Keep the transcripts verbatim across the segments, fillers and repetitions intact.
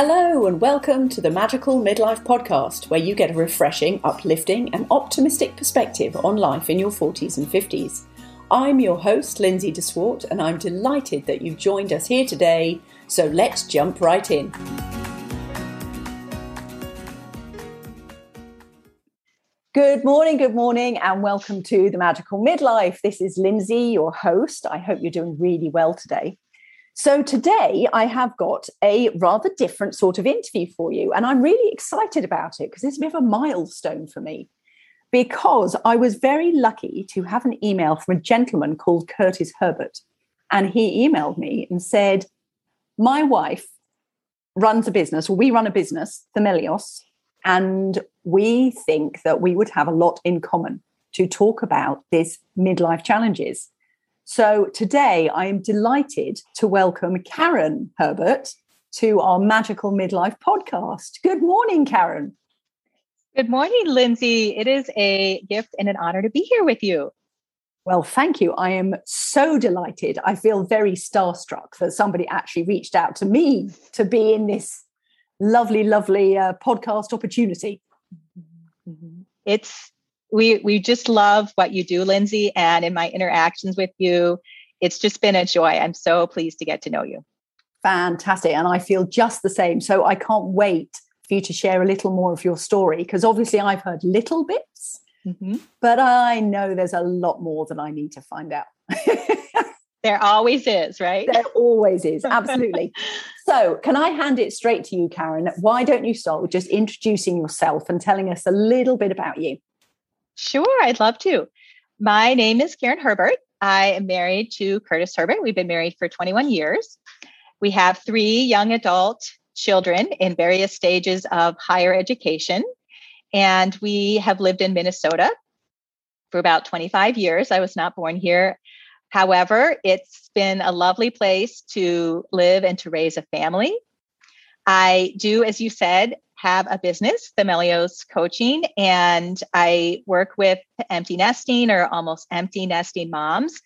Hello and welcome to the Magical Midlife Podcast, where you get a refreshing, uplifting and optimistic perspective on life in your forties and fifties. I'm your host, Lindsay DeSwart, and I'm delighted that you've joined us here today, so let's jump right in. Good morning, good morning, and welcome to the Magical Midlife. This is Lindsay, your host. I hope you're doing really well today. So today I have got a rather different sort of interview for you, and I'm really excited about it because it's a bit of a milestone for me, because I was very lucky to have an email from a gentleman called Curtis Herbert, and he emailed me and said, my wife runs a business, or we run a business, Themelios, and we think that we would have a lot in common to talk about these midlife challenges. So today I am delighted to welcome Karen Herbert to our Magical Midlife Podcast. Good morning, Karen. Good morning, Lindsay. It is a gift and an honor to be here with you. Well, thank you. I am so delighted. I feel very starstruck that somebody actually reached out to me to be in this lovely, lovely uh, podcast opportunity. It's We we just love what you do, Lindsay, and in my interactions with you, it's just been a joy. I'm so pleased to get to know you. Fantastic. And I feel just the same. So I can't wait for you to share a little more of your story, because obviously I've heard little bits, mm-hmm. but I know there's a lot more that I need to find out. There always is, right? There always is. Absolutely. So can I hand it straight to you, Karen? Why don't you start with just introducing yourself and telling us a little bit about you? Sure, I'd love to. My name is Karen Herbert. I am married to Curtis Herbert. We've been married for twenty-one years. We have three young adult children in various stages of higher education. And we have lived in Minnesota for about twenty-five years. I was not born here. However, it's been a lovely place to live and to raise a family. I do, as you said, have a business, the Melios Coaching, and I work with empty nesting or almost empty nesting moms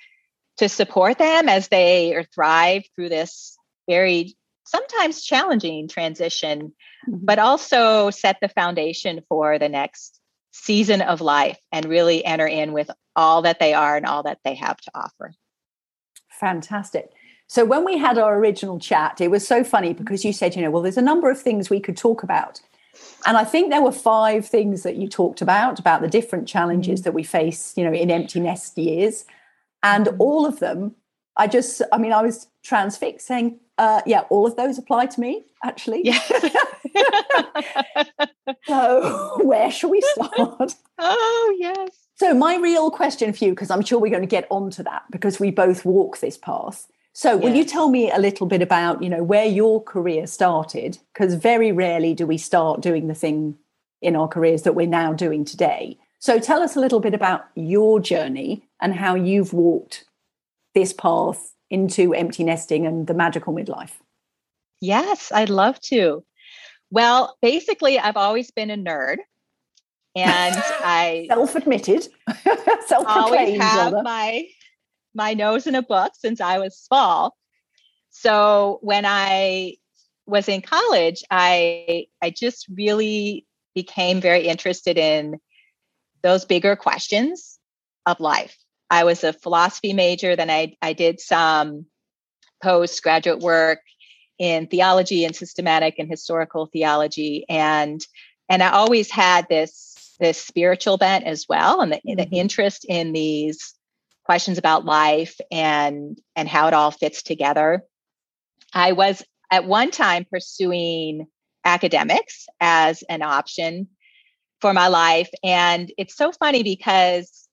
to support them as they or thrive through this very sometimes challenging transition, but also set the foundation for the next season of life and really enter in with all that they are and all that they have to offer. Fantastic. So when we had our original chat, it was so funny because you said, you know, well, there's a number of things we could talk about. And I think there were five things that you talked about, about the different challenges that we face, you know, in empty nest years. And all of them, I just, I mean, I was transfixed saying, uh, yeah, all of those apply to me, actually. Yes. So where shall we start? Oh, yes. So my real question for you, because I'm sure we're going to get onto that because we both walk this path. So will yes. you tell me a little bit about, you know, where your career started? Because very rarely do we start doing the thing in our careers that we're now doing today. So tell us a little bit about your journey and how you've walked this path into empty nesting and the magical midlife. Yes, I'd love to. Well, basically, I've always been a nerd. And I... Self-admitted. Self-proclaimed. Always have rather. my... my nose in a book since I was small. So when I was in college, I I just really became very interested in those bigger questions of life. I was a philosophy major, then I, I did some postgraduate work in theology and systematic and historical theology. And and I always had this, this spiritual bent as well, and the, mm-hmm. the interest in these questions about life and, and how it all fits together. I was at one time pursuing academics as an option for my life. And it's so funny because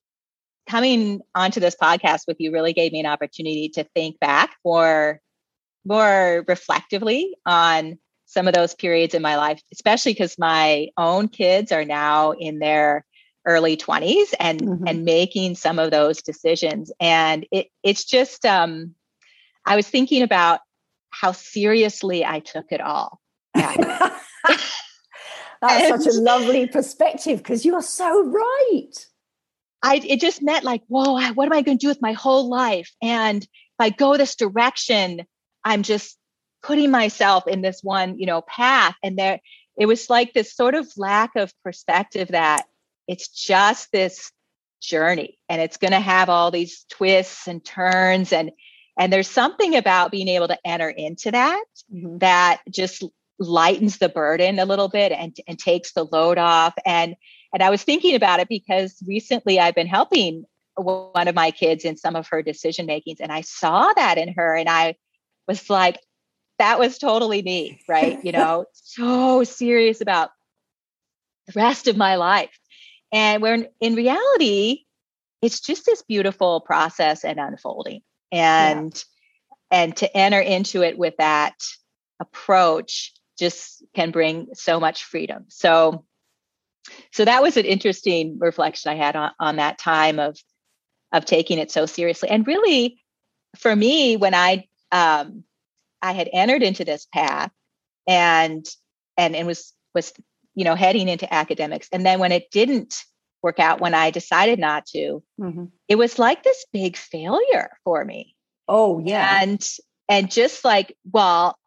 coming onto this podcast with you really gave me an opportunity to think back more, more reflectively on some of those periods in my life, especially because my own kids are now in their early twenties and, mm-hmm. and making some of those decisions. And it, it's just, um, I was thinking about how seriously I took it all. That's and, such a lovely perspective because you're so right. I, it just meant like, whoa, what am I going to do with my whole life? And if I go this direction, I'm just putting myself in this one, you know, path. And there, it was like this sort of lack of perspective that it's just this journey and it's going to have all these twists and turns. And, and there's something about being able to enter into that, mm-hmm. that just lightens the burden a little bit and, and takes the load off. And, and I was thinking about it because recently I've been helping one of my kids in some of her decision makings. And I saw that in her and I was like, that was totally me, right? You know, so serious about the rest of my life. And when in reality, it's just this beautiful process and unfolding. And, yeah. and to enter into it with that approach just can bring so much freedom. So, so that was an interesting reflection I had on, on that time of, of taking it so seriously. And really for me, when I, um, I had entered into this path and, and, and was, was, you know, heading into academics. And then when it didn't work out, when I decided not to, mm-hmm. it was like this big failure for me. Oh yeah. And, and just like, well,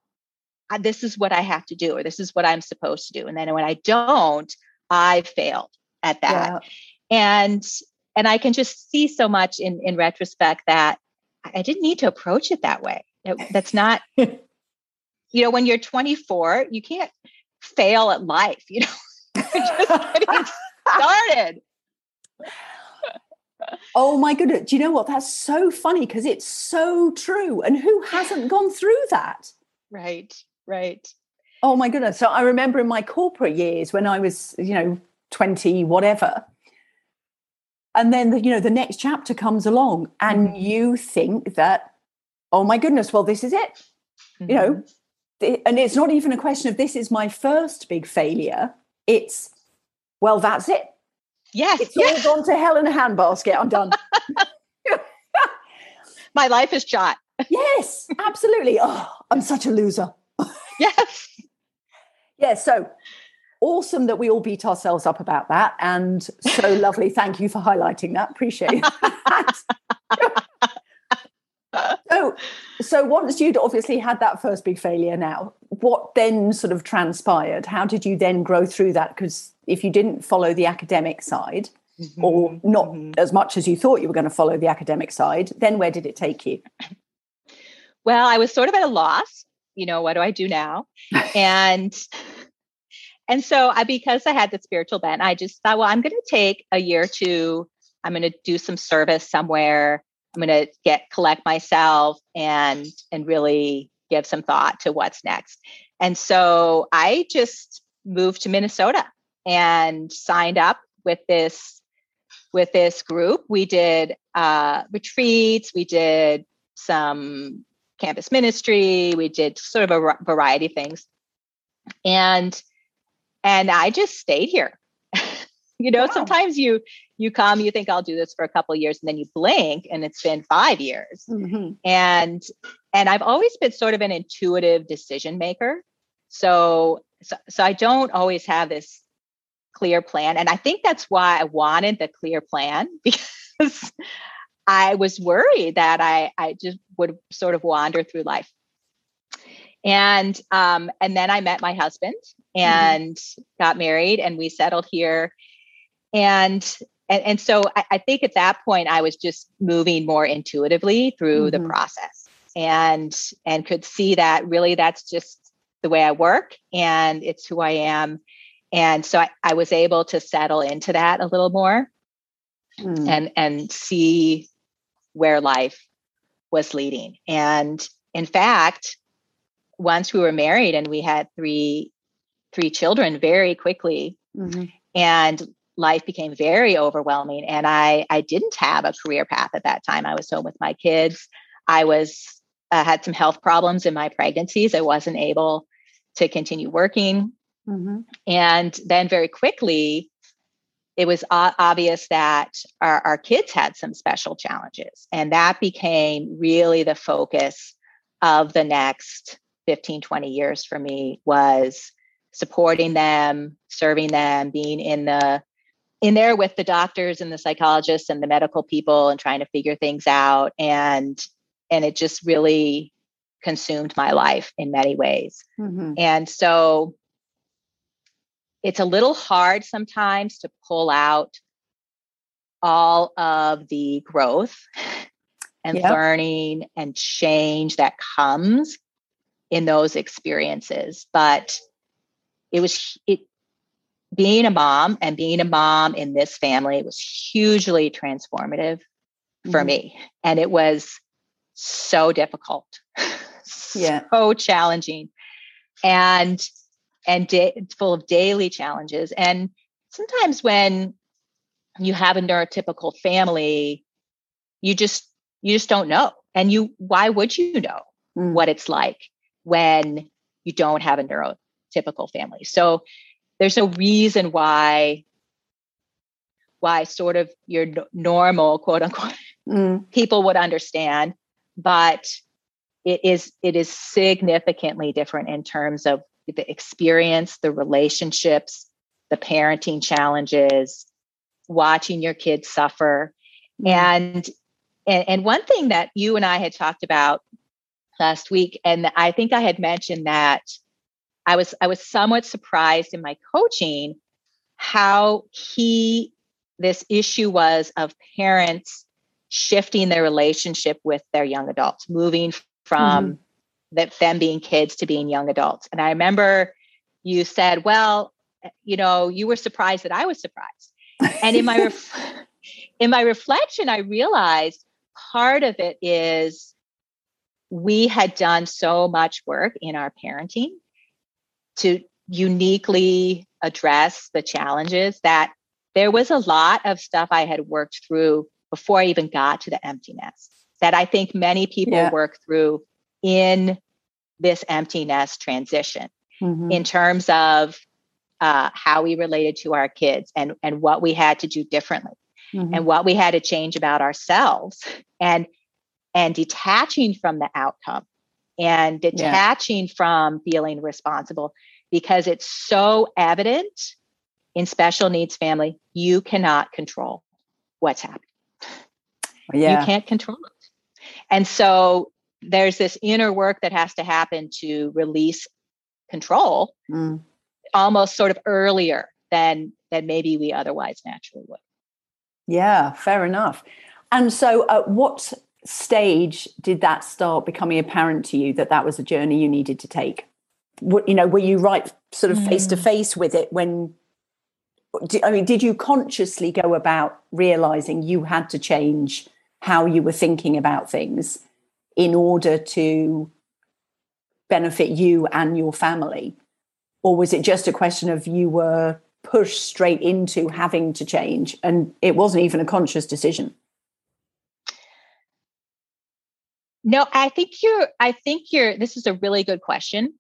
this is what I have to do, or this is what I'm supposed to do. And then when I don't, I failed at that. Yeah. And, and I can just see so much in, in retrospect that I didn't need to approach it that way. It, that's not, you know, when you're twenty-four, you can't fail at life, you know, just getting started. Oh my goodness. Do you know what? That's so funny because it's so true. And who hasn't gone through that? Right, right. Oh my goodness. So I remember in my corporate years when I was, you know, twenty, whatever. And then, the, you know, the next chapter comes along and mm-hmm. you think that, oh my goodness, well, this is it, mm-hmm. you know. And it's not even a question of this is my first big failure. It's, well, that's it. Yes. It's yes. all gone to hell in a handbasket. I'm done. My life is shot. Yes, absolutely. Oh, I'm such a loser. Yes. Yeah. So awesome that we all beat ourselves up about that. And so lovely. Thank you for highlighting that. Appreciate that. So, so once you'd obviously had that first big failure now, what then sort of transpired? How did you then grow through that? Because if you didn't follow the academic side mm-hmm. or not mm-hmm. as much as you thought you were going to follow the academic side, then where did it take you? Well, I was sort of at a loss. You know, what do I do now? And and so I, because I had the spiritual bent, I just thought, well, I'm going to take a year or two. I'm going to do some service somewhere. I'm going to get collect myself and and really give some thought to what's next. And so I just moved to Minnesota and signed up with this with this group. We did uh, retreats. We did some campus ministry. We did sort of a variety of things, and and I just stayed here. You know, wow. Sometimes you you come, you think I'll do this for a couple of years, and then you blink, and it's been five years. Mm-hmm. And and I've always been sort of an intuitive decision maker, so, so so I don't always have this clear plan, and I think that's why I wanted the clear plan because I was worried that I I just would sort of wander through life. And um and then I met my husband and mm-hmm. got married, and we settled here. And, and, and so I, I think at that point I was just moving more intuitively through mm-hmm. the process and, and could see that really that's just the way I work and it's who I am. And so I, I was able to settle into that a little more mm. and, and see where life was leading. And in fact, once we were married and we had three, three children very quickly mm-hmm. and life became very overwhelming. And I, I didn't have a career path at that time. I was home with my kids. I was, uh, had some health problems in my pregnancies. I wasn't able to continue working. Mm-hmm. And then very quickly, it was o- obvious that our, our kids had some special challenges. And that became really the focus of the next fifteen, twenty years for me, was supporting them, serving them, being in the in there with the doctors and the psychologists and the medical people and trying to figure things out. And, and it just really consumed my life in many ways. Mm-hmm. And so it's a little hard sometimes to pull out all of the growth and yep. learning and change that comes in those experiences. But it was, it, being a mom and being a mom in this family was hugely transformative mm-hmm. for me. And it was so difficult, yeah. so challenging, and, and da- full of daily challenges. And sometimes when you have a neurotypical family, you just, you just don't know. And you, why would you know mm. what it's like when you don't have a neurotypical family? So there's no reason why, why sort of your normal, quote unquote, mm. people would understand, but it is, it is significantly different in terms of the experience, the relationships, the parenting challenges, watching your kids suffer. Mm. And, and, and one thing that you and I had talked about last week, and I think I had mentioned that I was, I was somewhat surprised in my coaching how key this issue was of parents shifting their relationship with their young adults, moving from mm-hmm. the, them being kids to being young adults. And I remember you said, well, you know, you were surprised that I was surprised. And in my, ref- in my reflection, I realized part of it is we had done so much work in our parenting to uniquely address the challenges that there was a lot of stuff I had worked through before I even got to the empty nest that I think many people yeah. work through in this empty nest transition mm-hmm. in terms of uh, how we related to our kids and, and what we had to do differently mm-hmm. and what we had to change about ourselves and, and detaching from the outcome. And detaching yeah. from feeling responsible, because it's so evident in special needs family, you cannot control what's happening. Yeah. You can't control it. And so there's this inner work that has to happen to release control mm. almost sort of earlier than, than maybe we otherwise naturally would. Yeah, fair enough. And so uh, what stage did that start becoming apparent to you that that was a journey you needed to take? What, you know, were you right sort of face to face with it when, I mean, did you consciously go about realizing you had to change how you were thinking about things in order to benefit you and your family? Or was it just a question of you were pushed straight into having to change and it wasn't even a conscious decision? No, I think you're, I think you're, this is a really good question,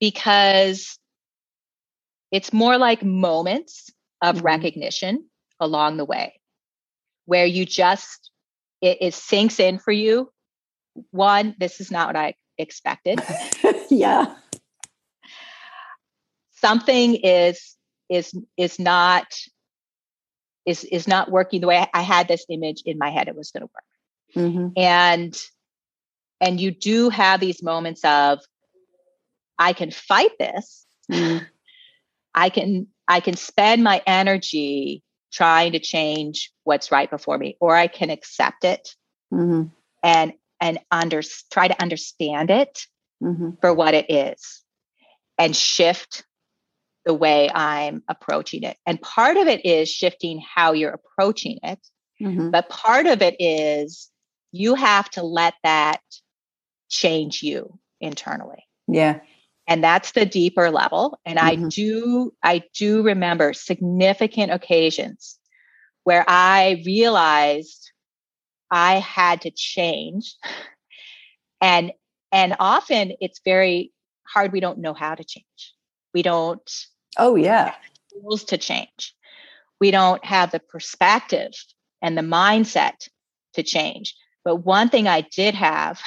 because it's more like moments of mm-hmm. recognition along the way where you just, it, it sinks in for you. One, this is not what I expected. yeah. Something is, is, is not, is, is not working the way I, I had this image in my head it was going to work. Mm-hmm. And And you do have these moments of, I can fight this. Mm. I can, I can spend my energy trying to change what's right before me, or I can accept it mm-hmm. and, and under, try to understand it mm-hmm. for what it is and shift the way I'm approaching it. And part of it is shifting how you're approaching it. Mm-hmm. But part of it is you have to let that change you internally. Yeah. And that's the deeper level. And mm-hmm. I do, I do remember significant occasions where I realized I had to change. And, and often it's very hard. We don't know how to change. We don't. Oh yeah. Have tools to change. We don't have the perspective and the mindset to change. But one thing I did have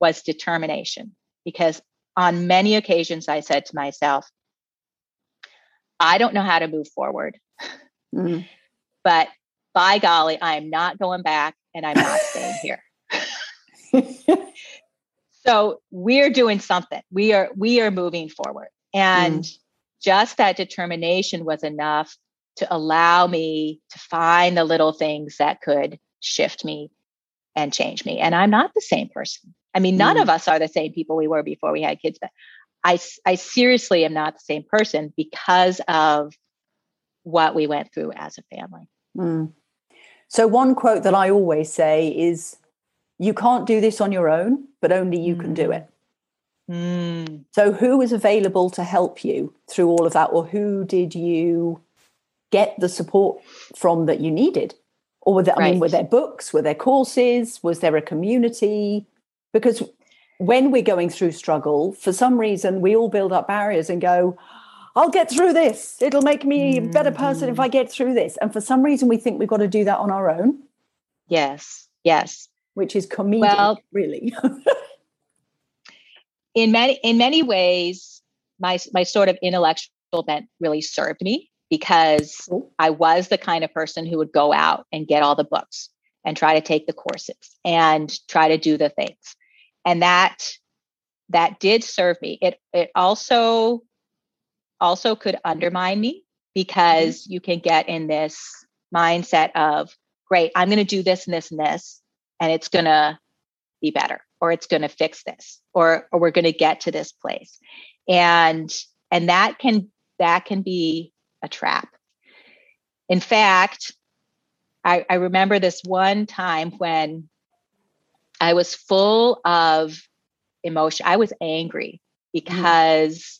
was determination, because on many occasions I said to myself, I don't know how to move forward, mm-hmm. but by golly, I am not going back and I'm not staying here. So we're doing something. We are, we are moving forward. And mm. just that determination was enough to allow me to find the little things that could shift me and change me. And I'm not the same person. I mean, none mm. of us are the same people we were before we had kids, but I, I seriously am not the same person because of what we went through as a family. Mm. So one quote that I always say is, you can't do this on your own, but only you mm. can do it. Mm. So who was available to help you through all of that? Or who did you get the support from that you needed? Or were there, right. I mean, were there books? Were there courses? Was there a community? Because when we're going through struggle, for some reason, we all build up barriers and go, I'll get through this. It'll make me mm. a better person if I get through this. And for some reason, we think we've got to do that on our own. Yes, yes. Which is comedic, well, really. in many in many ways, my my sort of intellectual bent really served me, because I was the kind of person who would go out and get all the books and try to take the courses and try to do the things. And that that did serve me. It it also also could undermine me, because mm-hmm. you can get in this mindset of, great, I'm going to do this and this and this, and it's going to be better, or it's going to fix this, or, or we're going to get to this place. And, and that can, that can be a trap. In fact, I, I remember this one time when I was full of emotion. I was angry because mm.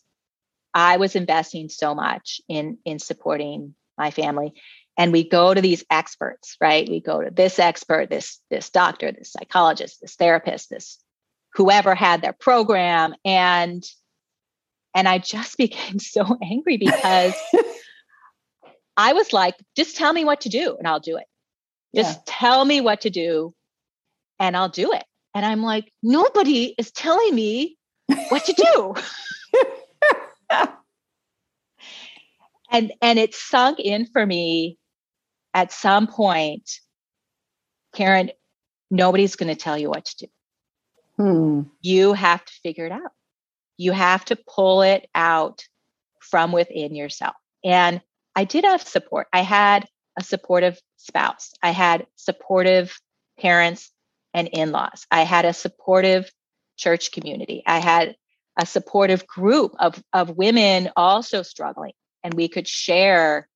I was investing so much in, in supporting my family. And we go to these experts, right? We go to this expert, this, this doctor, this psychologist, this therapist, this whoever had their program. And, and I just became so angry because I was like, just tell me what to do and I'll do it. Just yeah. tell me what to do and I'll do it. And I'm like, nobody is telling me what to do. and, and it sunk in for me. At some point, Karen, nobody's going to tell you what to do. Hmm. You have to figure it out. You have to pull it out from within yourself. And I did have support. I had a supportive spouse. I had supportive parents and in-laws. I had a supportive church community. I had a supportive group of, of women also struggling. And we could share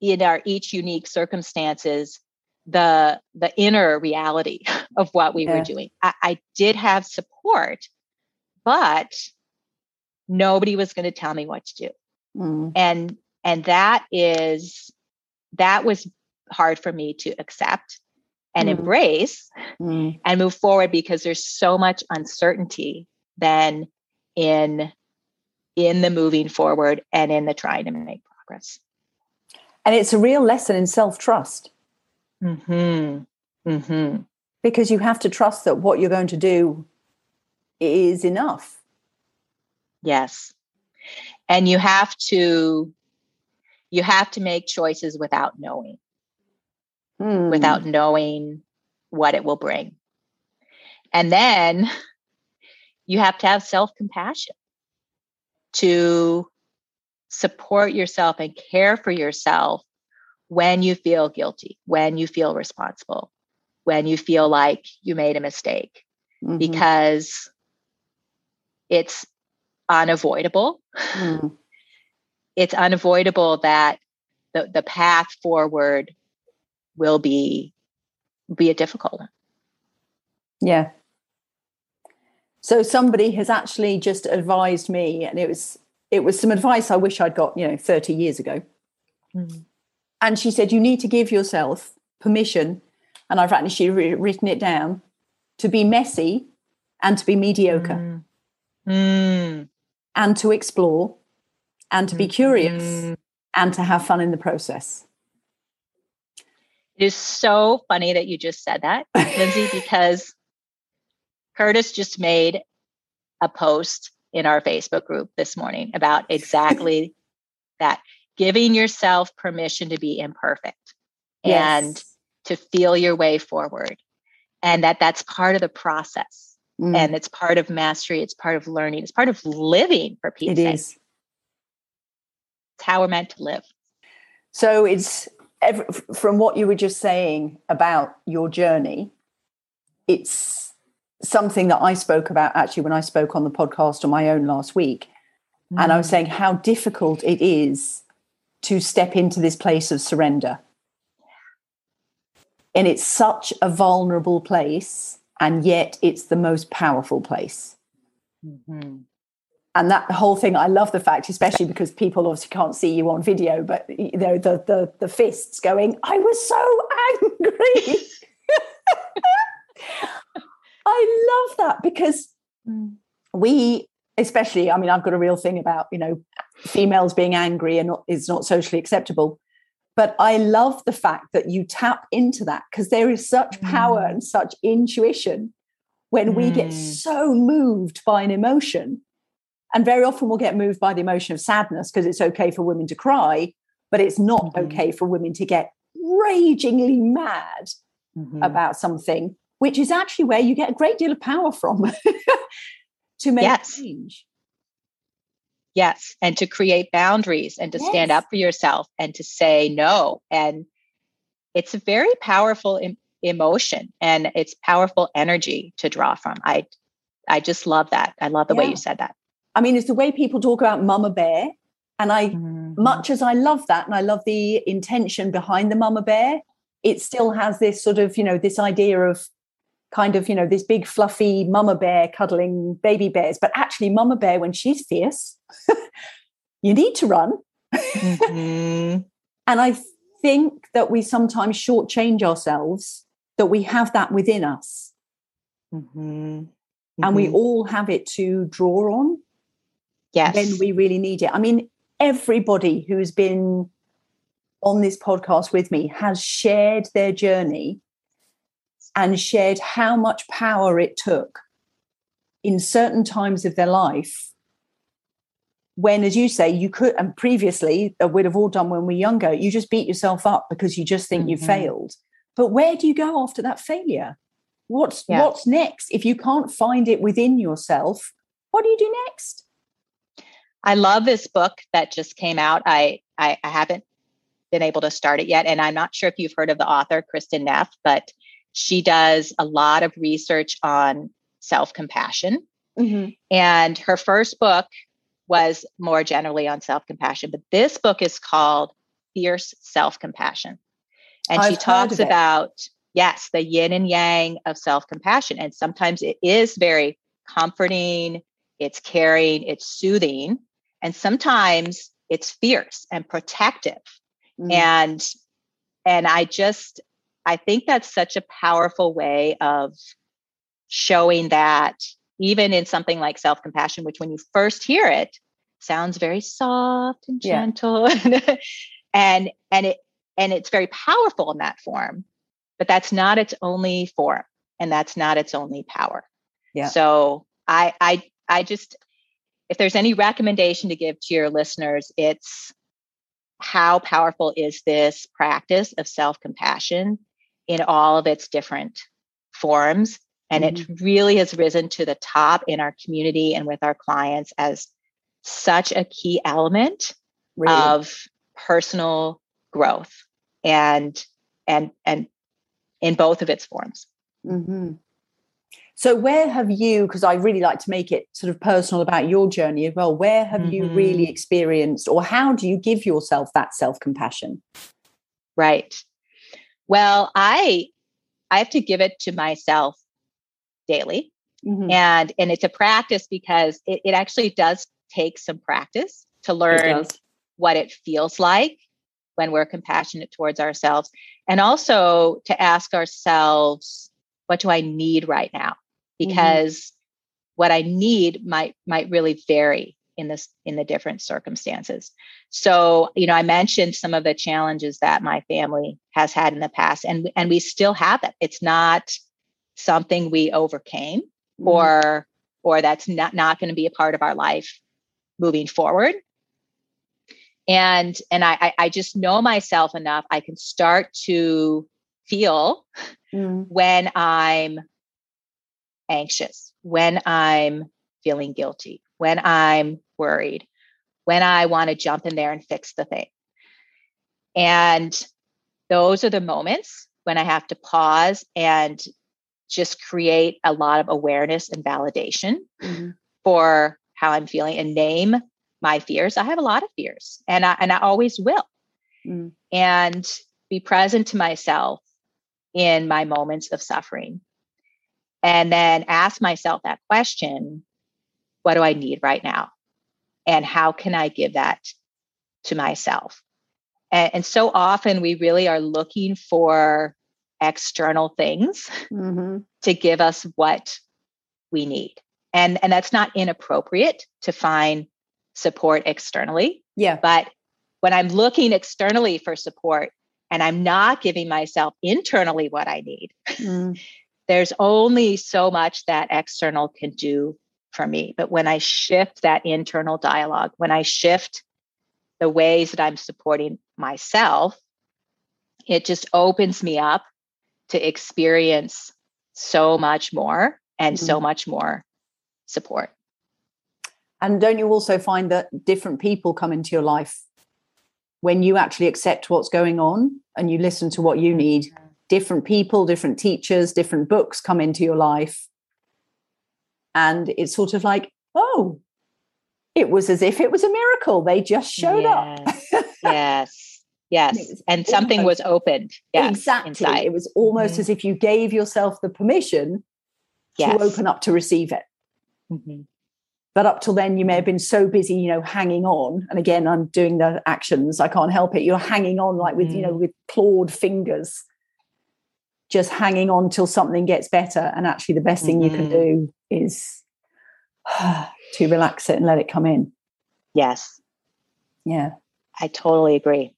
in our each unique circumstances, the, the inner reality of what we yeah. were doing. I, I did have support, but nobody was going to tell me what to do. Mm. And, and that is, that was hard for me to accept and mm. embrace mm. and move forward, because there's so much uncertainty then in, in the moving forward and in the trying to make progress. And it's a real lesson in self-trust. Mm-hmm. Mm-hmm. Because you have to trust that what you're going to do is enough. Yes. And you have to, you have to make choices without knowing, mm. without knowing what it will bring. And then you have to have self-compassion to support yourself and care for yourself when you feel guilty, when you feel responsible, when you feel like you made a mistake, mm-hmm. because it's unavoidable. Mm. It's unavoidable that the, the path forward will be, be a difficult one. Yeah. So somebody has actually just advised me, and it was It was some advice I wish I'd got, you know, thirty years ago. Mm. And she said, you need to give yourself permission. And I've actually re- written it down, to be messy and to be mediocre. Mm. Mm. And to explore and to be curious mm. and to have fun in the process. It is so funny that you just said that, Lindsay, because Curtis just made a post in our Facebook group this morning about exactly that, giving yourself permission to be imperfect yes. and to feel your way forward, and that that's part of the process. Mm. And it's part of mastery. It's part of learning. It's part of living, for Pete's sake. It is. It's how we're meant to live. So it's, from what you were just saying about your journey, it's something that I spoke about actually when I spoke on the podcast on my own last week. Mm. And I was saying how difficult it is to step into this place of surrender. And it's such a vulnerable place, and yet it's the most powerful place. Mm-hmm. And that whole thing, I love the fact, especially because people obviously can't see you on video, but you know, the the, the fists going, I was so angry. I love that, because we, especially, I mean, I've got a real thing about, you know, females being angry and not, is not socially acceptable. But I love the fact that you tap into that, because there is such power mm. and such intuition when mm. we get so moved by an emotion. And very often we'll get moved by the emotion of sadness, because it's okay for women to cry, but it's not mm-hmm. okay for women to get ragingly mad mm-hmm. about something, which is actually where you get a great deal of power from to make yes. change. Yes, and to create boundaries and to yes. stand up for yourself and to say no. And it's a very powerful em- emotion, and it's powerful energy to draw from. I, I just love that. I love the yeah. way you said that. I mean, it's the way people talk about mama bear. And I, mm. much as I love that, and I love the intention behind the mama bear, it still has this sort of, you know, this idea of kind of, you know, this big fluffy mama bear cuddling baby bears. But actually, mama bear, when she's fierce, you need to run. Mm-hmm. And I think that we sometimes shortchange ourselves, that we have that within us. Mm-hmm. Mm-hmm. And we all have it to draw on. Yes. When we really need it. I mean, everybody who's been on this podcast with me has shared their journey and shared how much power it took in certain times of their life when, as you say, you could, and previously we'd have all done when we were younger, you just beat yourself up because you just think mm-hmm. you failed. But where do you go after that failure? What's, yeah. what's next? If you can't find it within yourself, what do you do next? I love this book that just came out. I, I, I haven't been able to start it yet. And I'm not sure if you've heard of the author, Kristen Neff, but she does a lot of research on self-compassion. Mm-hmm. And her first book was more generally on self-compassion. But this book is called Fierce Self-Compassion. And I've she talks about, yes, the yin and yang of self-compassion. And sometimes it is very comforting, it's caring, it's soothing. And sometimes it's fierce and protective. Mm. And, and I just, I think that's such a powerful way of showing that, even in something like self-compassion, which when you first hear it sounds very soft and gentle yeah. and, and it, and it's very powerful in that form, but that's not its only form, and that's not its only power. Yeah. So I, I, I just, if there's any recommendation to give to your listeners, it's how powerful is this practice of self-compassion in all of its different forms. And mm-hmm. it really has risen to the top in our community and with our clients as such a key element really? Of personal growth and, and, and in both of its forms. Mm-hmm. So where have you, because I really like to make it sort of personal about your journey as well, where have mm-hmm. you really experienced, or how do you give yourself that self-compassion? Right. Well, I I have to give it to myself daily. Mm-hmm. And and it's a practice, because it, it actually does take some practice to learn it what it feels like when we're compassionate towards ourselves. And also to ask ourselves, what do I need right now? Because mm-hmm. what I need might might really vary in this in the different circumstances. So, you know, I mentioned some of the challenges that my family has had in the past, and and we still have it. It's not something we overcame, mm-hmm. or or that's not, not going to be a part of our life moving forward. And and I I just know myself enough. I can start to feel mm. when I'm anxious, when I'm feeling guilty, when I'm worried, when I want to jump in there and fix the thing. And those are the moments when I have to pause and just create a lot of awareness and validation mm-hmm. for how I'm feeling and name my fears. I have a lot of fears and I, and I always will. Mm. And be present to myself in my moments of suffering. And then ask myself that question, what do I need right now? And how can I give that to myself? And, and so often we really are looking for external things mm-hmm. to give us what we need. And, and that's not inappropriate to find support externally. Yeah. But when I'm looking externally for support and I'm not giving myself internally what I need, mm. there's only so much that external can do for me. But when I shift that internal dialogue, when I shift the ways that I'm supporting myself, it just opens me up to experience so much more and mm. so much more support. And don't you also find that different people come into your life when you actually accept what's going on and you listen to what you need? Different people, different teachers, different books come into your life. And it's sort of like, oh, it was as if it was a miracle. They just showed yes. up. yes. Yes. And, and something almost, was opened. Yes, exactly. Inside. It was almost mm-hmm. as if you gave yourself the permission yes. to open up to receive it. Mm-hmm. But up till then, you may have been so busy, you know, hanging on. And again, I'm doing the actions. I can't help it. You're hanging on like with, mm. you know, with clawed fingers, just hanging on till something gets better. And actually the best thing mm. you can do is to relax it and let it come in. Yes. Yeah. I totally agree.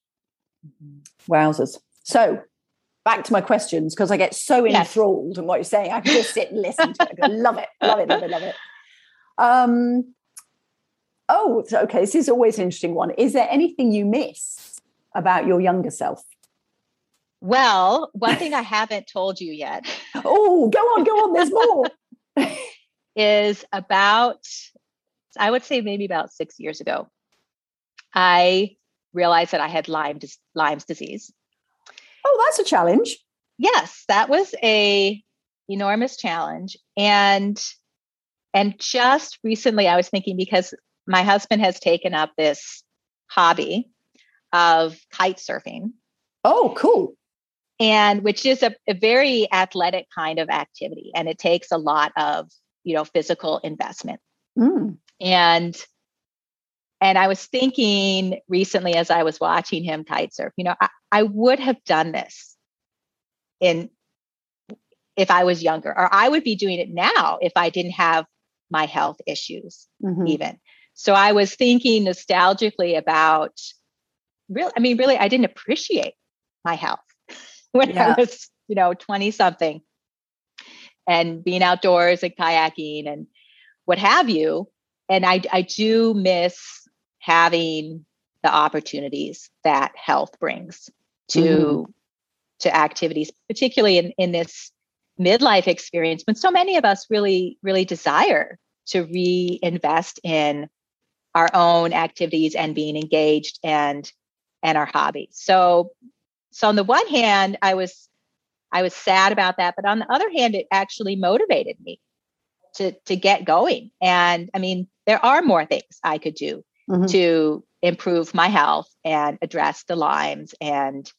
Wowzers. So back to my questions, because I get so yes. enthralled in what you're saying. I can just sit and listen to it. I love it. Love it. Love it. Love it. Um, oh, okay. This is always an interesting one. Is there anything you miss about your younger self? Well, one thing I haven't told you yet. Oh, go on, go on. There's more. Is about, I would say maybe about six years ago, I realized that I had Lyme's, Lyme's disease. Oh, that's a challenge. Yes, that was a enormous challenge. And And just recently, I was thinking, because my husband has taken up this hobby of kite surfing. Oh, cool. And which is a, a very athletic kind of activity. And it takes a lot of, you know, physical investment. Mm. And, and I was thinking recently, as I was watching him kite surf, you know, I, I would have done this in if I was younger, or I would be doing it now if I didn't have my health issues mm-hmm. even. So I was thinking nostalgically about really, I mean, really, I didn't appreciate my health when yeah. I was, you know, twenty something and being outdoors and kayaking and what have you. And I, I do miss having the opportunities that health brings to, mm-hmm. to activities, particularly in, in this midlife experience, when so many of us really, really desire to reinvest in our own activities and being engaged and, and our hobbies. So, so on the one hand, I was, I was sad about that, but on the other hand, it actually motivated me to, to get going. And I mean, there are more things I could do mm-hmm. to improve my health and address the Lyme's. And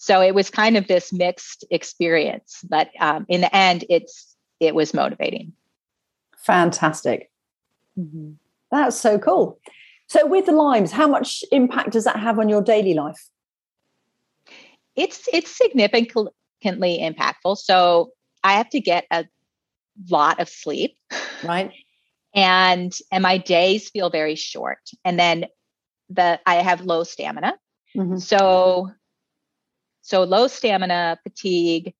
so it was kind of this mixed experience, but um, in the end, it's it was motivating. Fantastic. Mm-hmm. That's so cool. So with the Lyme's, how much impact does that have on your daily life? It's it's significantly impactful. So I have to get a lot of sleep, right? And and my days feel very short. And then the I have low stamina, mm-hmm. so. So low stamina, fatigue,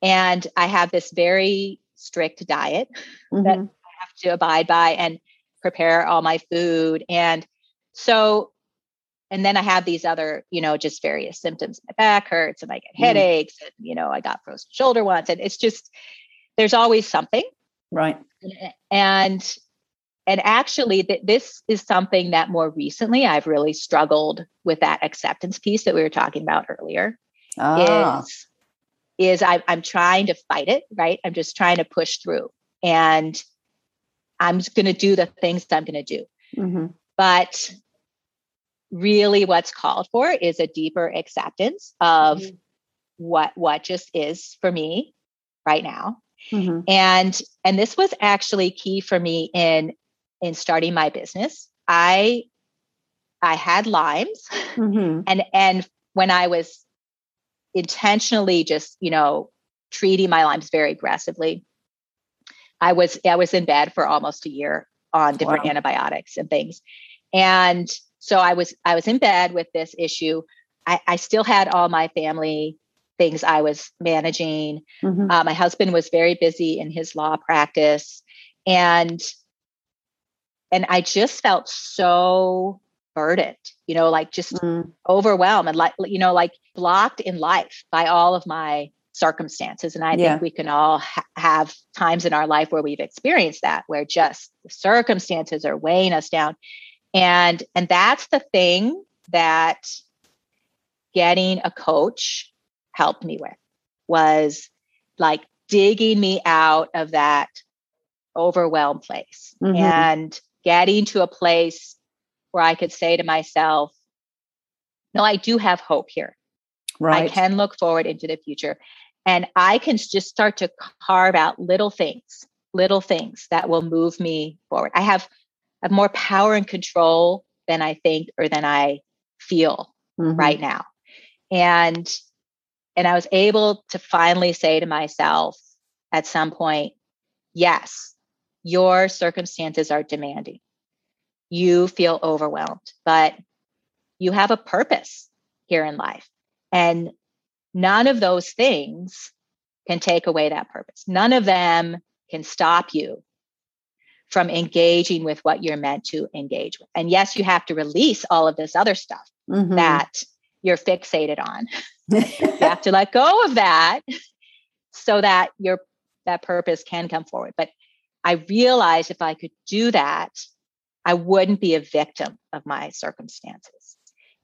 and I have this very strict diet mm-hmm. that I have to abide by and prepare all my food. And so, and then I have these other, you know, just various symptoms. My back hurts and I get headaches mm. and, you know, I got frozen shoulder once. And it's just, there's always something Right. And and actually, th- this is something that more recently I've really struggled with, that acceptance piece that we were talking about earlier. Ah. Is is I, I'm trying to fight it, right? I'm just trying to push through, and I'm going to do the things that I'm going to do. Mm-hmm. But really what's called for is a deeper acceptance of mm-hmm. what what just is for me right now. Mm-hmm. And and this was actually key for me in in starting my business. I I had Lyme's, mm-hmm. and and when I was intentionally just, you know, treating my Lyme's very aggressively, I was I was in bed for almost a year on different wow. antibiotics and things. And so I was I was in bed with this issue. I, I still had all my family things I was managing. Mm-hmm. Uh, my husband was very busy in his law practice, and and I just felt so burdened, you know, like just mm. overwhelmed and like, you know, like blocked in life by all of my circumstances. And I yeah. think we can all ha- have times in our life where we've experienced that, where just the circumstances are weighing us down. And and that's the thing that getting a coach helped me with, was like digging me out of that overwhelmed place mm-hmm. and getting to a place where I could say to myself, no, I do have hope here. Right. I can look forward into the future, and I can just start to carve out little things, little things that will move me forward. I have, I have more power and control than I think or than I feel mm-hmm. right now. And And I was able to finally say to myself at some point, yes, your circumstances are demanding. You feel overwhelmed, but you have a purpose here in life. And none of those things can take away that purpose. None of them can stop you from engaging with what you're meant to engage with. And yes, you have to release all of this other stuff mm-hmm. that you're fixated on. You have to let go of that so that your that purpose can come forward. But I realized if I could do that, I wouldn't be a victim of my circumstances.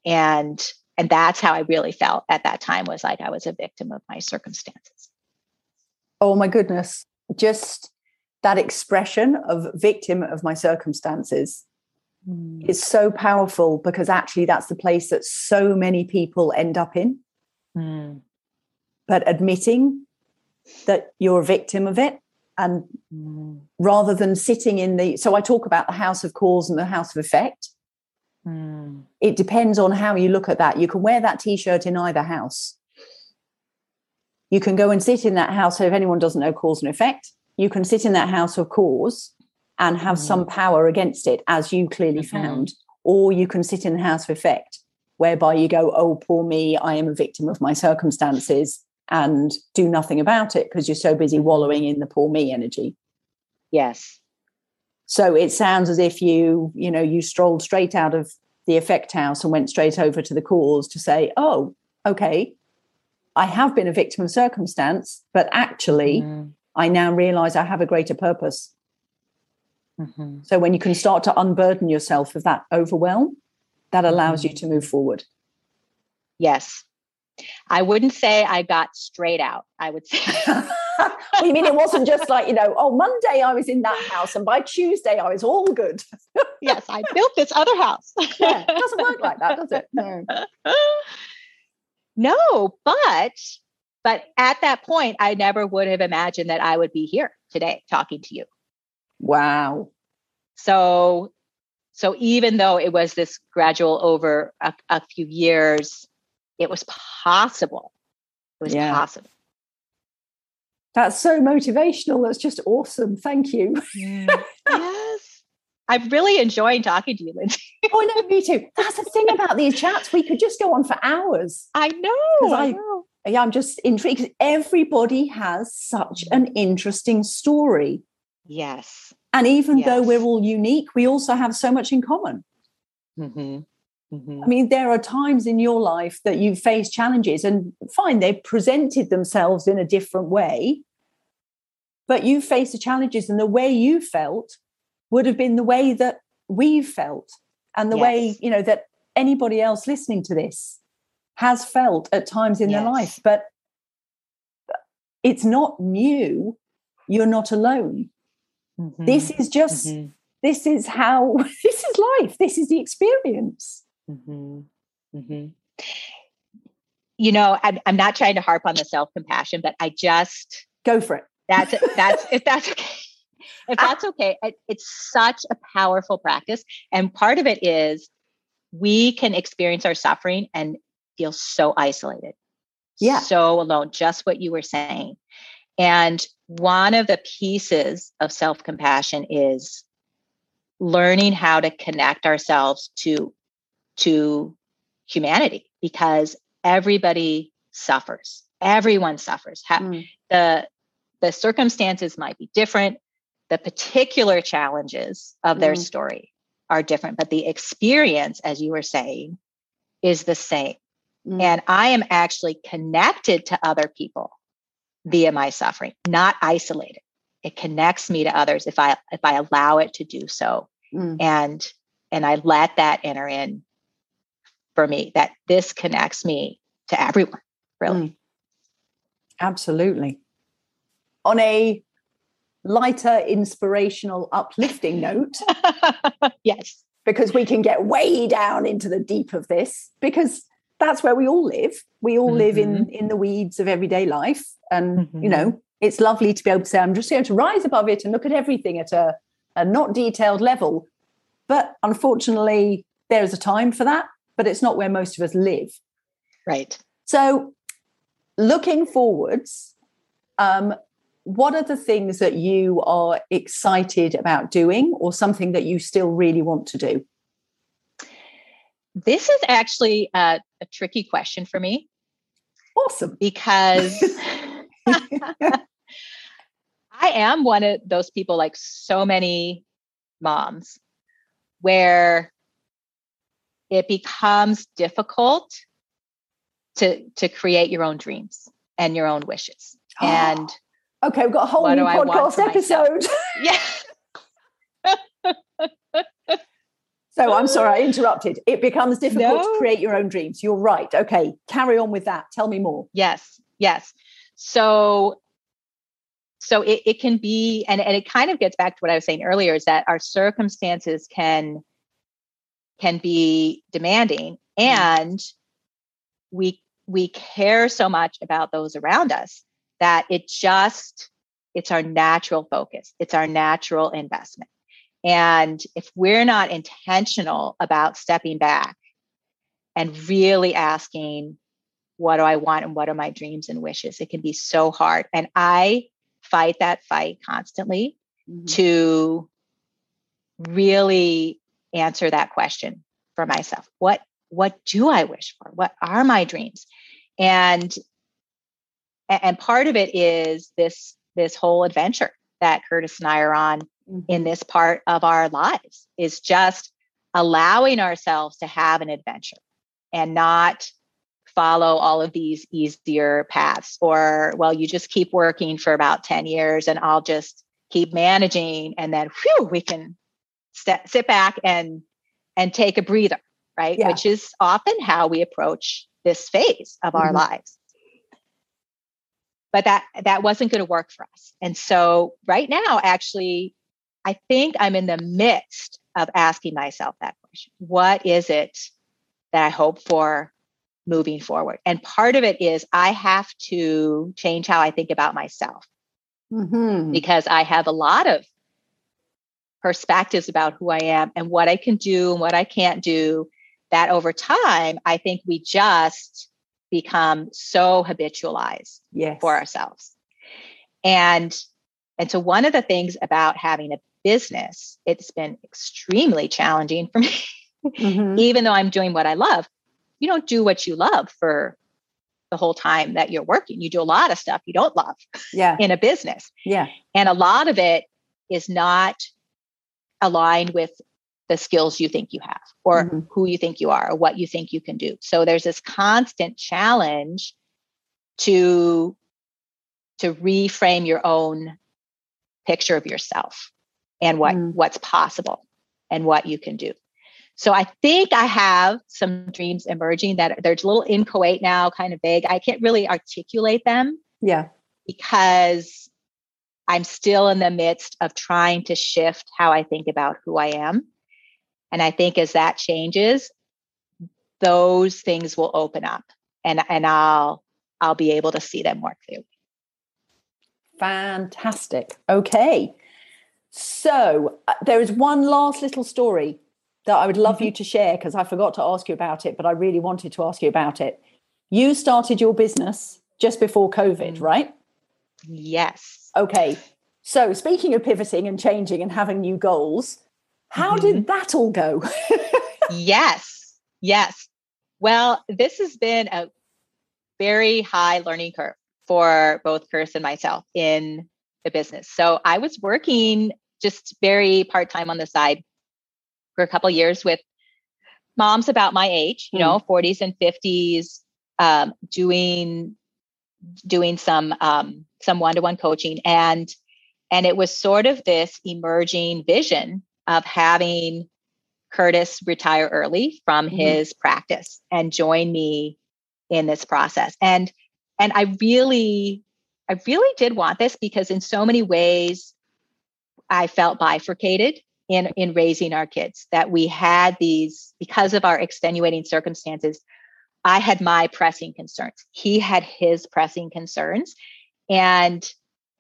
And and that's how I really felt at that time, was like I was a victim of my circumstances. Oh my goodness. Just that expression of victim of my circumstances mm. is so powerful, because actually that's the place that so many people end up in. Mm. But admitting that you're a victim of it, and mm. rather than sitting in the, so I talk about the house of cause and the house of effect. Mm. It depends on how you look at that. You can wear that t-shirt in either house. You can go and sit in that house. So if anyone doesn't know cause and effect, you can sit in that house of cause and have mm. some power against it, as you clearly mm-hmm. found, or you can sit in the house of effect, whereby you go, oh, poor me, I am a victim of my circumstances, and do nothing about it because you're so busy wallowing in the poor me energy. Yes. So it sounds as if you, you know, you strolled straight out of the effect house and went straight over to the cause to say, oh, okay, I have been a victim of circumstance, but actually mm-hmm. I now realize I have a greater purpose. Mm-hmm. So when you can start to unburden yourself of that overwhelm, that allows you to move forward. Yes. I wouldn't say I got straight out. I would say. Well, you mean it wasn't just like, you know, oh, Monday I was in that house and by Tuesday I was all good. Yes, I built this other house. Yeah, it doesn't work like that, does it? No. No, but, but at that point, I never would have imagined that I would be here today talking to you. Wow. So So even though it was this gradual over a, a few years, it was possible. It was yeah. possible. That's so motivational. That's just awesome. Thank you. Yeah. Yes. I'm really enjoying talking to you, Lindsay. Oh, no, me too. That's the thing about these chats. We could just go on for hours. I know. I, I know. Yeah, I'm just intrigued, because everybody has such an interesting story. Yes. And even yes. though we're all unique, we also have so much in common. Mm-hmm. Mm-hmm. I mean, there are times in your life that you face challenges, and fine, they've presented themselves in a different way. but you face the challenges, and the way you felt would have been the way that we've felt, and the yes. way, you know, that anybody else listening to this has felt at times in yes. their life. But it's not new. You're not alone. Mm-hmm. This is just, mm-hmm. this is how, this is life. This is the experience. Mm-hmm. Mm-hmm. You know, I'm, I'm not trying to harp on the self-compassion, but I just... Go for it. That's it. That's, if that's okay. If that's okay. It, it's such a powerful practice. And part of it is we can experience our suffering and feel so isolated. Yeah. So alone, just what you were saying. And one of the pieces of self-compassion is learning how to connect ourselves to, to humanity, because everybody suffers. Everyone suffers. Mm. The, the circumstances might be different. The particular challenges of mm. their story are different, but the experience, as you were saying, is the same. Mm. And I am actually connected to other people via my suffering, not isolated. It connects me to others if I if I allow it to do so. Mm. And and I let that enter in for me, that this connects me to everyone, really. Mm. Absolutely. On a lighter, inspirational, uplifting note. Yes. Because we can get way down into the deep of this, because that's where we all live. We all mm-hmm. live in, in the weeds of everyday life. And, mm-hmm. you know, it's lovely to be able to say, I'm just going to rise above it and look at everything at a, a not detailed level. But unfortunately, there is a time for that, but it's not where most of us live. Right. So looking forwards, um, what are the things that you are excited about doing, or something that you still really want to do? This is actually a, a tricky question for me. Awesome. Because I am one of those people, like so many moms, where it becomes difficult to, to create your own dreams and your own wishes. Oh, and okay, we've got a whole new podcast episode. Yeah. So I'm sorry, I interrupted. It becomes difficult no. to create your own dreams. You're right. Okay, carry on with that. Tell me more. Yes, yes. So, so it, it can be, and, and it kind of gets back to what I was saying earlier, is that our circumstances can can be demanding, and we we care so much about those around us that it just, it's our natural focus. It's our natural investment. And if we're not intentional about stepping back and really asking, what do I want and what are my dreams and wishes? It can be so hard. And I fight that fight constantly mm-hmm. to really answer that question for myself. What, what do I wish for? What are my dreams? And, and part of it is this, this whole adventure that Curtis and I are on mm-hmm. in this part of our lives, is just allowing ourselves to have an adventure and not follow all of these easier paths, or, well, you just keep working for about ten years and I'll just keep managing. And then whew, we can Step, sit back and and take a breather, right? Yeah. Which is often how we approach this phase of our mm-hmm. lives. But that that wasn't going to work for us. And so right now, actually, I think I'm in the midst of asking myself that question. What is it that I hope for moving forward? And part of it is I have to change how I think about myself, mm-hmm. because I have a lot of perspectives about who I am and what I can do and what I can't do, that over time, I think we just become so habitualized yes. for ourselves. And, and so one of the things about having a business, it's been extremely challenging for me, mm-hmm. even though I'm doing what I love. You don't do what you love for the whole time that you're working. You do a lot of stuff you don't love yeah. in a business. Yeah. And a lot of it is not aligned with the skills you think you have, or mm-hmm. who you think you are, or what you think you can do. So there's this constant challenge to, to reframe your own picture of yourself and what, mm. what's possible and what you can do. So I think I have some dreams emerging that they're a little inchoate now, kind of vague. I can't really articulate them. Yeah. Because I'm still in the midst of trying to shift how I think about who I am. And I think as that changes, those things will open up and, and I'll, I'll be able to see them more clearly. Fantastic. Okay. So uh, there is one last little story that I would love mm-hmm. you to share, because I forgot to ask you about it, but I really wanted to ask you about it. You started your business just before COVID, mm-hmm. right? Yes. Okay. So speaking of pivoting and changing and having new goals, how mm-hmm. did that all go? Yes. Yes. Well, this has been a very high learning curve for both Curtis and myself in the business. So I was working just very part-time on the side for a couple of years with moms about my age, you mm. know, forties and fifties, um, doing, doing some, um, some one-to-one coaching. And, and it was sort of this emerging vision of having Curtis retire early from mm-hmm. his practice and join me in this process. And, And I really, I really did want this, because in so many ways I felt bifurcated in, in raising our kids, that we had these, because of our extenuating circumstances, I had my pressing concerns. He had his pressing concerns, and,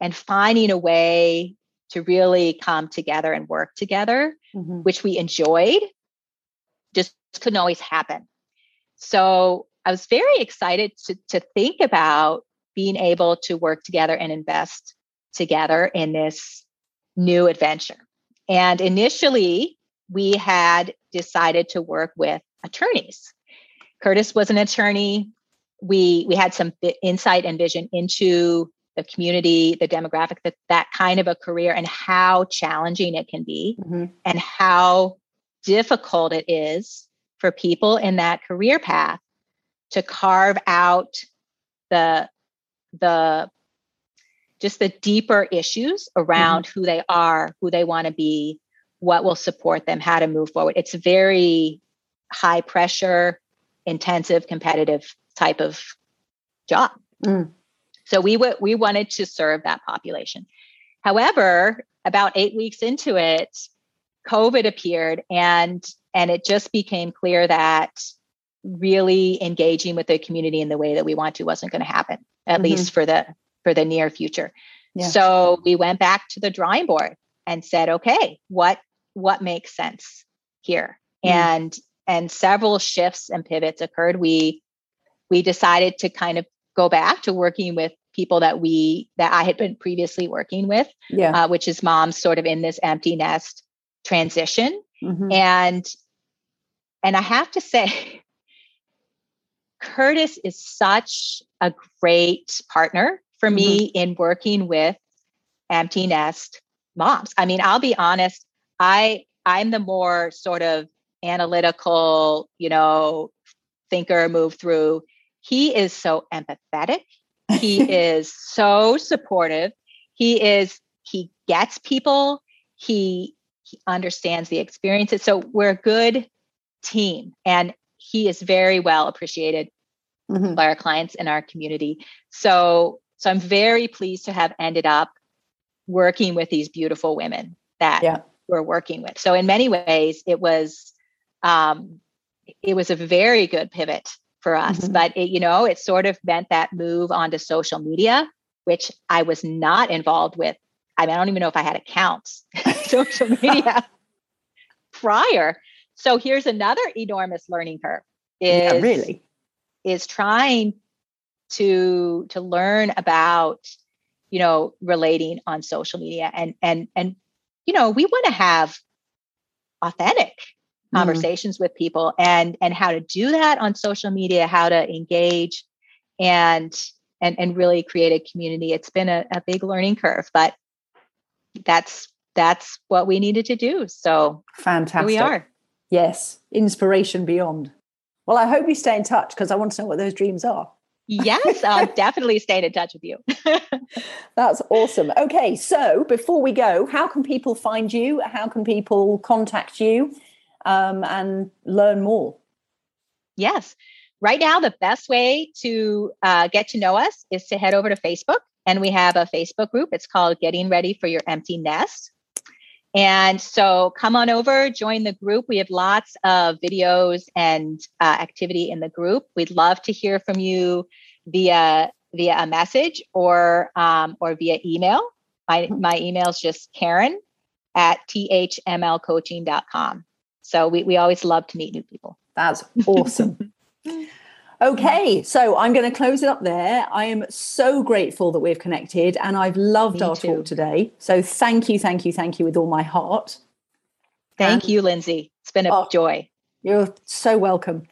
and finding a way to really come together and work together, mm-hmm. which we enjoyed, just couldn't always happen. So I was very excited to, to think about being able to work together and invest together in this new adventure. And initially, we had decided to work with attorneys. Curtis was an attorney. We we had some insight and vision into the community, the demographic, that, that kind of a career, and how challenging it can be, mm-hmm. and how difficult it is for people in that career path to carve out the, the, just the deeper issues around mm-hmm. who they are, who they want to be, what will support them, how to move forward. It's a very high pressure, intensive, competitive type of job. Mm. So we w- we wanted to serve that population. However, about eight weeks into it, COVID appeared, and, and it just became clear that really engaging with the community in the way that we want to wasn't going to happen, at mm-hmm. least for the for the near future. Yeah. So we went back to the drawing board and said, okay, what what makes sense here? Mm-hmm. And and several shifts and pivots occurred. We we decided to kind of go back to working with people that we that I had been previously working with, yeah. uh, which is moms sort of in this empty nest transition. Mm-hmm. And and I have to say, Curtis is such a great partner for me mm-hmm. in working with empty nest moms. I mean, I'll be honest, I, I'm the more sort of analytical, you know, thinker, move through. He is so empathetic. He is so supportive. He is, he gets people. He, he understands the experiences. So we're a good team, and he is very well appreciated mm-hmm. by our clients and our community. So, so I'm very pleased to have ended up working with these beautiful women that yeah. we're working with. So in many ways, it was, um, it was a very good pivot for us, mm-hmm. but it, you know, it sort of meant that move onto social media, which I was not involved with. I mean, I don't even know if I had accounts, social media prior. So here's another enormous learning curve is, yeah, really. is trying to, to learn about, you know, relating on social media, and, and, and, you know, we want to have authentic conversations mm. with people, and, and how to do that on social media, how to engage and, and, and really create a community. It's been a, a big learning curve, but that's, that's what we needed to do. So fantastic. Here we are. Yes. Inspiration beyond. Well, I hope we stay in touch, because I want to know what those dreams are. Yes, I'll definitely stay in touch with you. That's awesome. Okay, so before we go, how can people find you? How can people contact you um, and learn more? Yes. Right now, the best way to uh, get to know us is to head over to Facebook. And we have a Facebook group. It's called Getting Ready for Your Empty Nest. And so come on over, join the group. We have lots of videos and uh, activity in the group. We'd love to hear from you via via a message or um, or via email. My, my email is just Karen at T H M L coaching dot com. So we, we always love to meet new people. That's awesome. Okay, so I'm going to close it up there. I am so grateful that we've connected, and I've loved Me our too. talk today. So thank you, thank you, thank you with all my heart. Thank and, you, Lindsay. It's been a oh, joy. You're so welcome.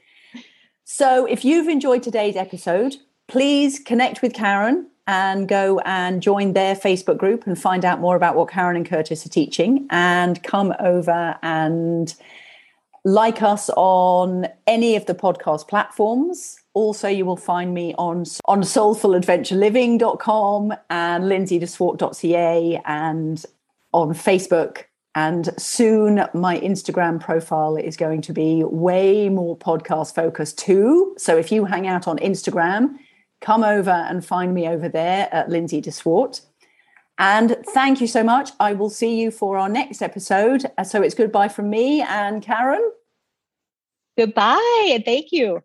So if you've enjoyed today's episode, please connect with Karen and go and join their Facebook group and find out more about what Karen and Curtis are teaching, and come over and like us on any of the podcast platforms. Also, you will find me on, on soulful adventure living dot com and lindsay de swart dot c a and on Facebook. And soon my Instagram profile is going to be way more podcast focused too. So if you hang out on Instagram, come over and find me over there at Lindsay DeSwart. And thank you so much. I will see you for our next episode. So it's goodbye from me and Karen. Goodbye, and thank you.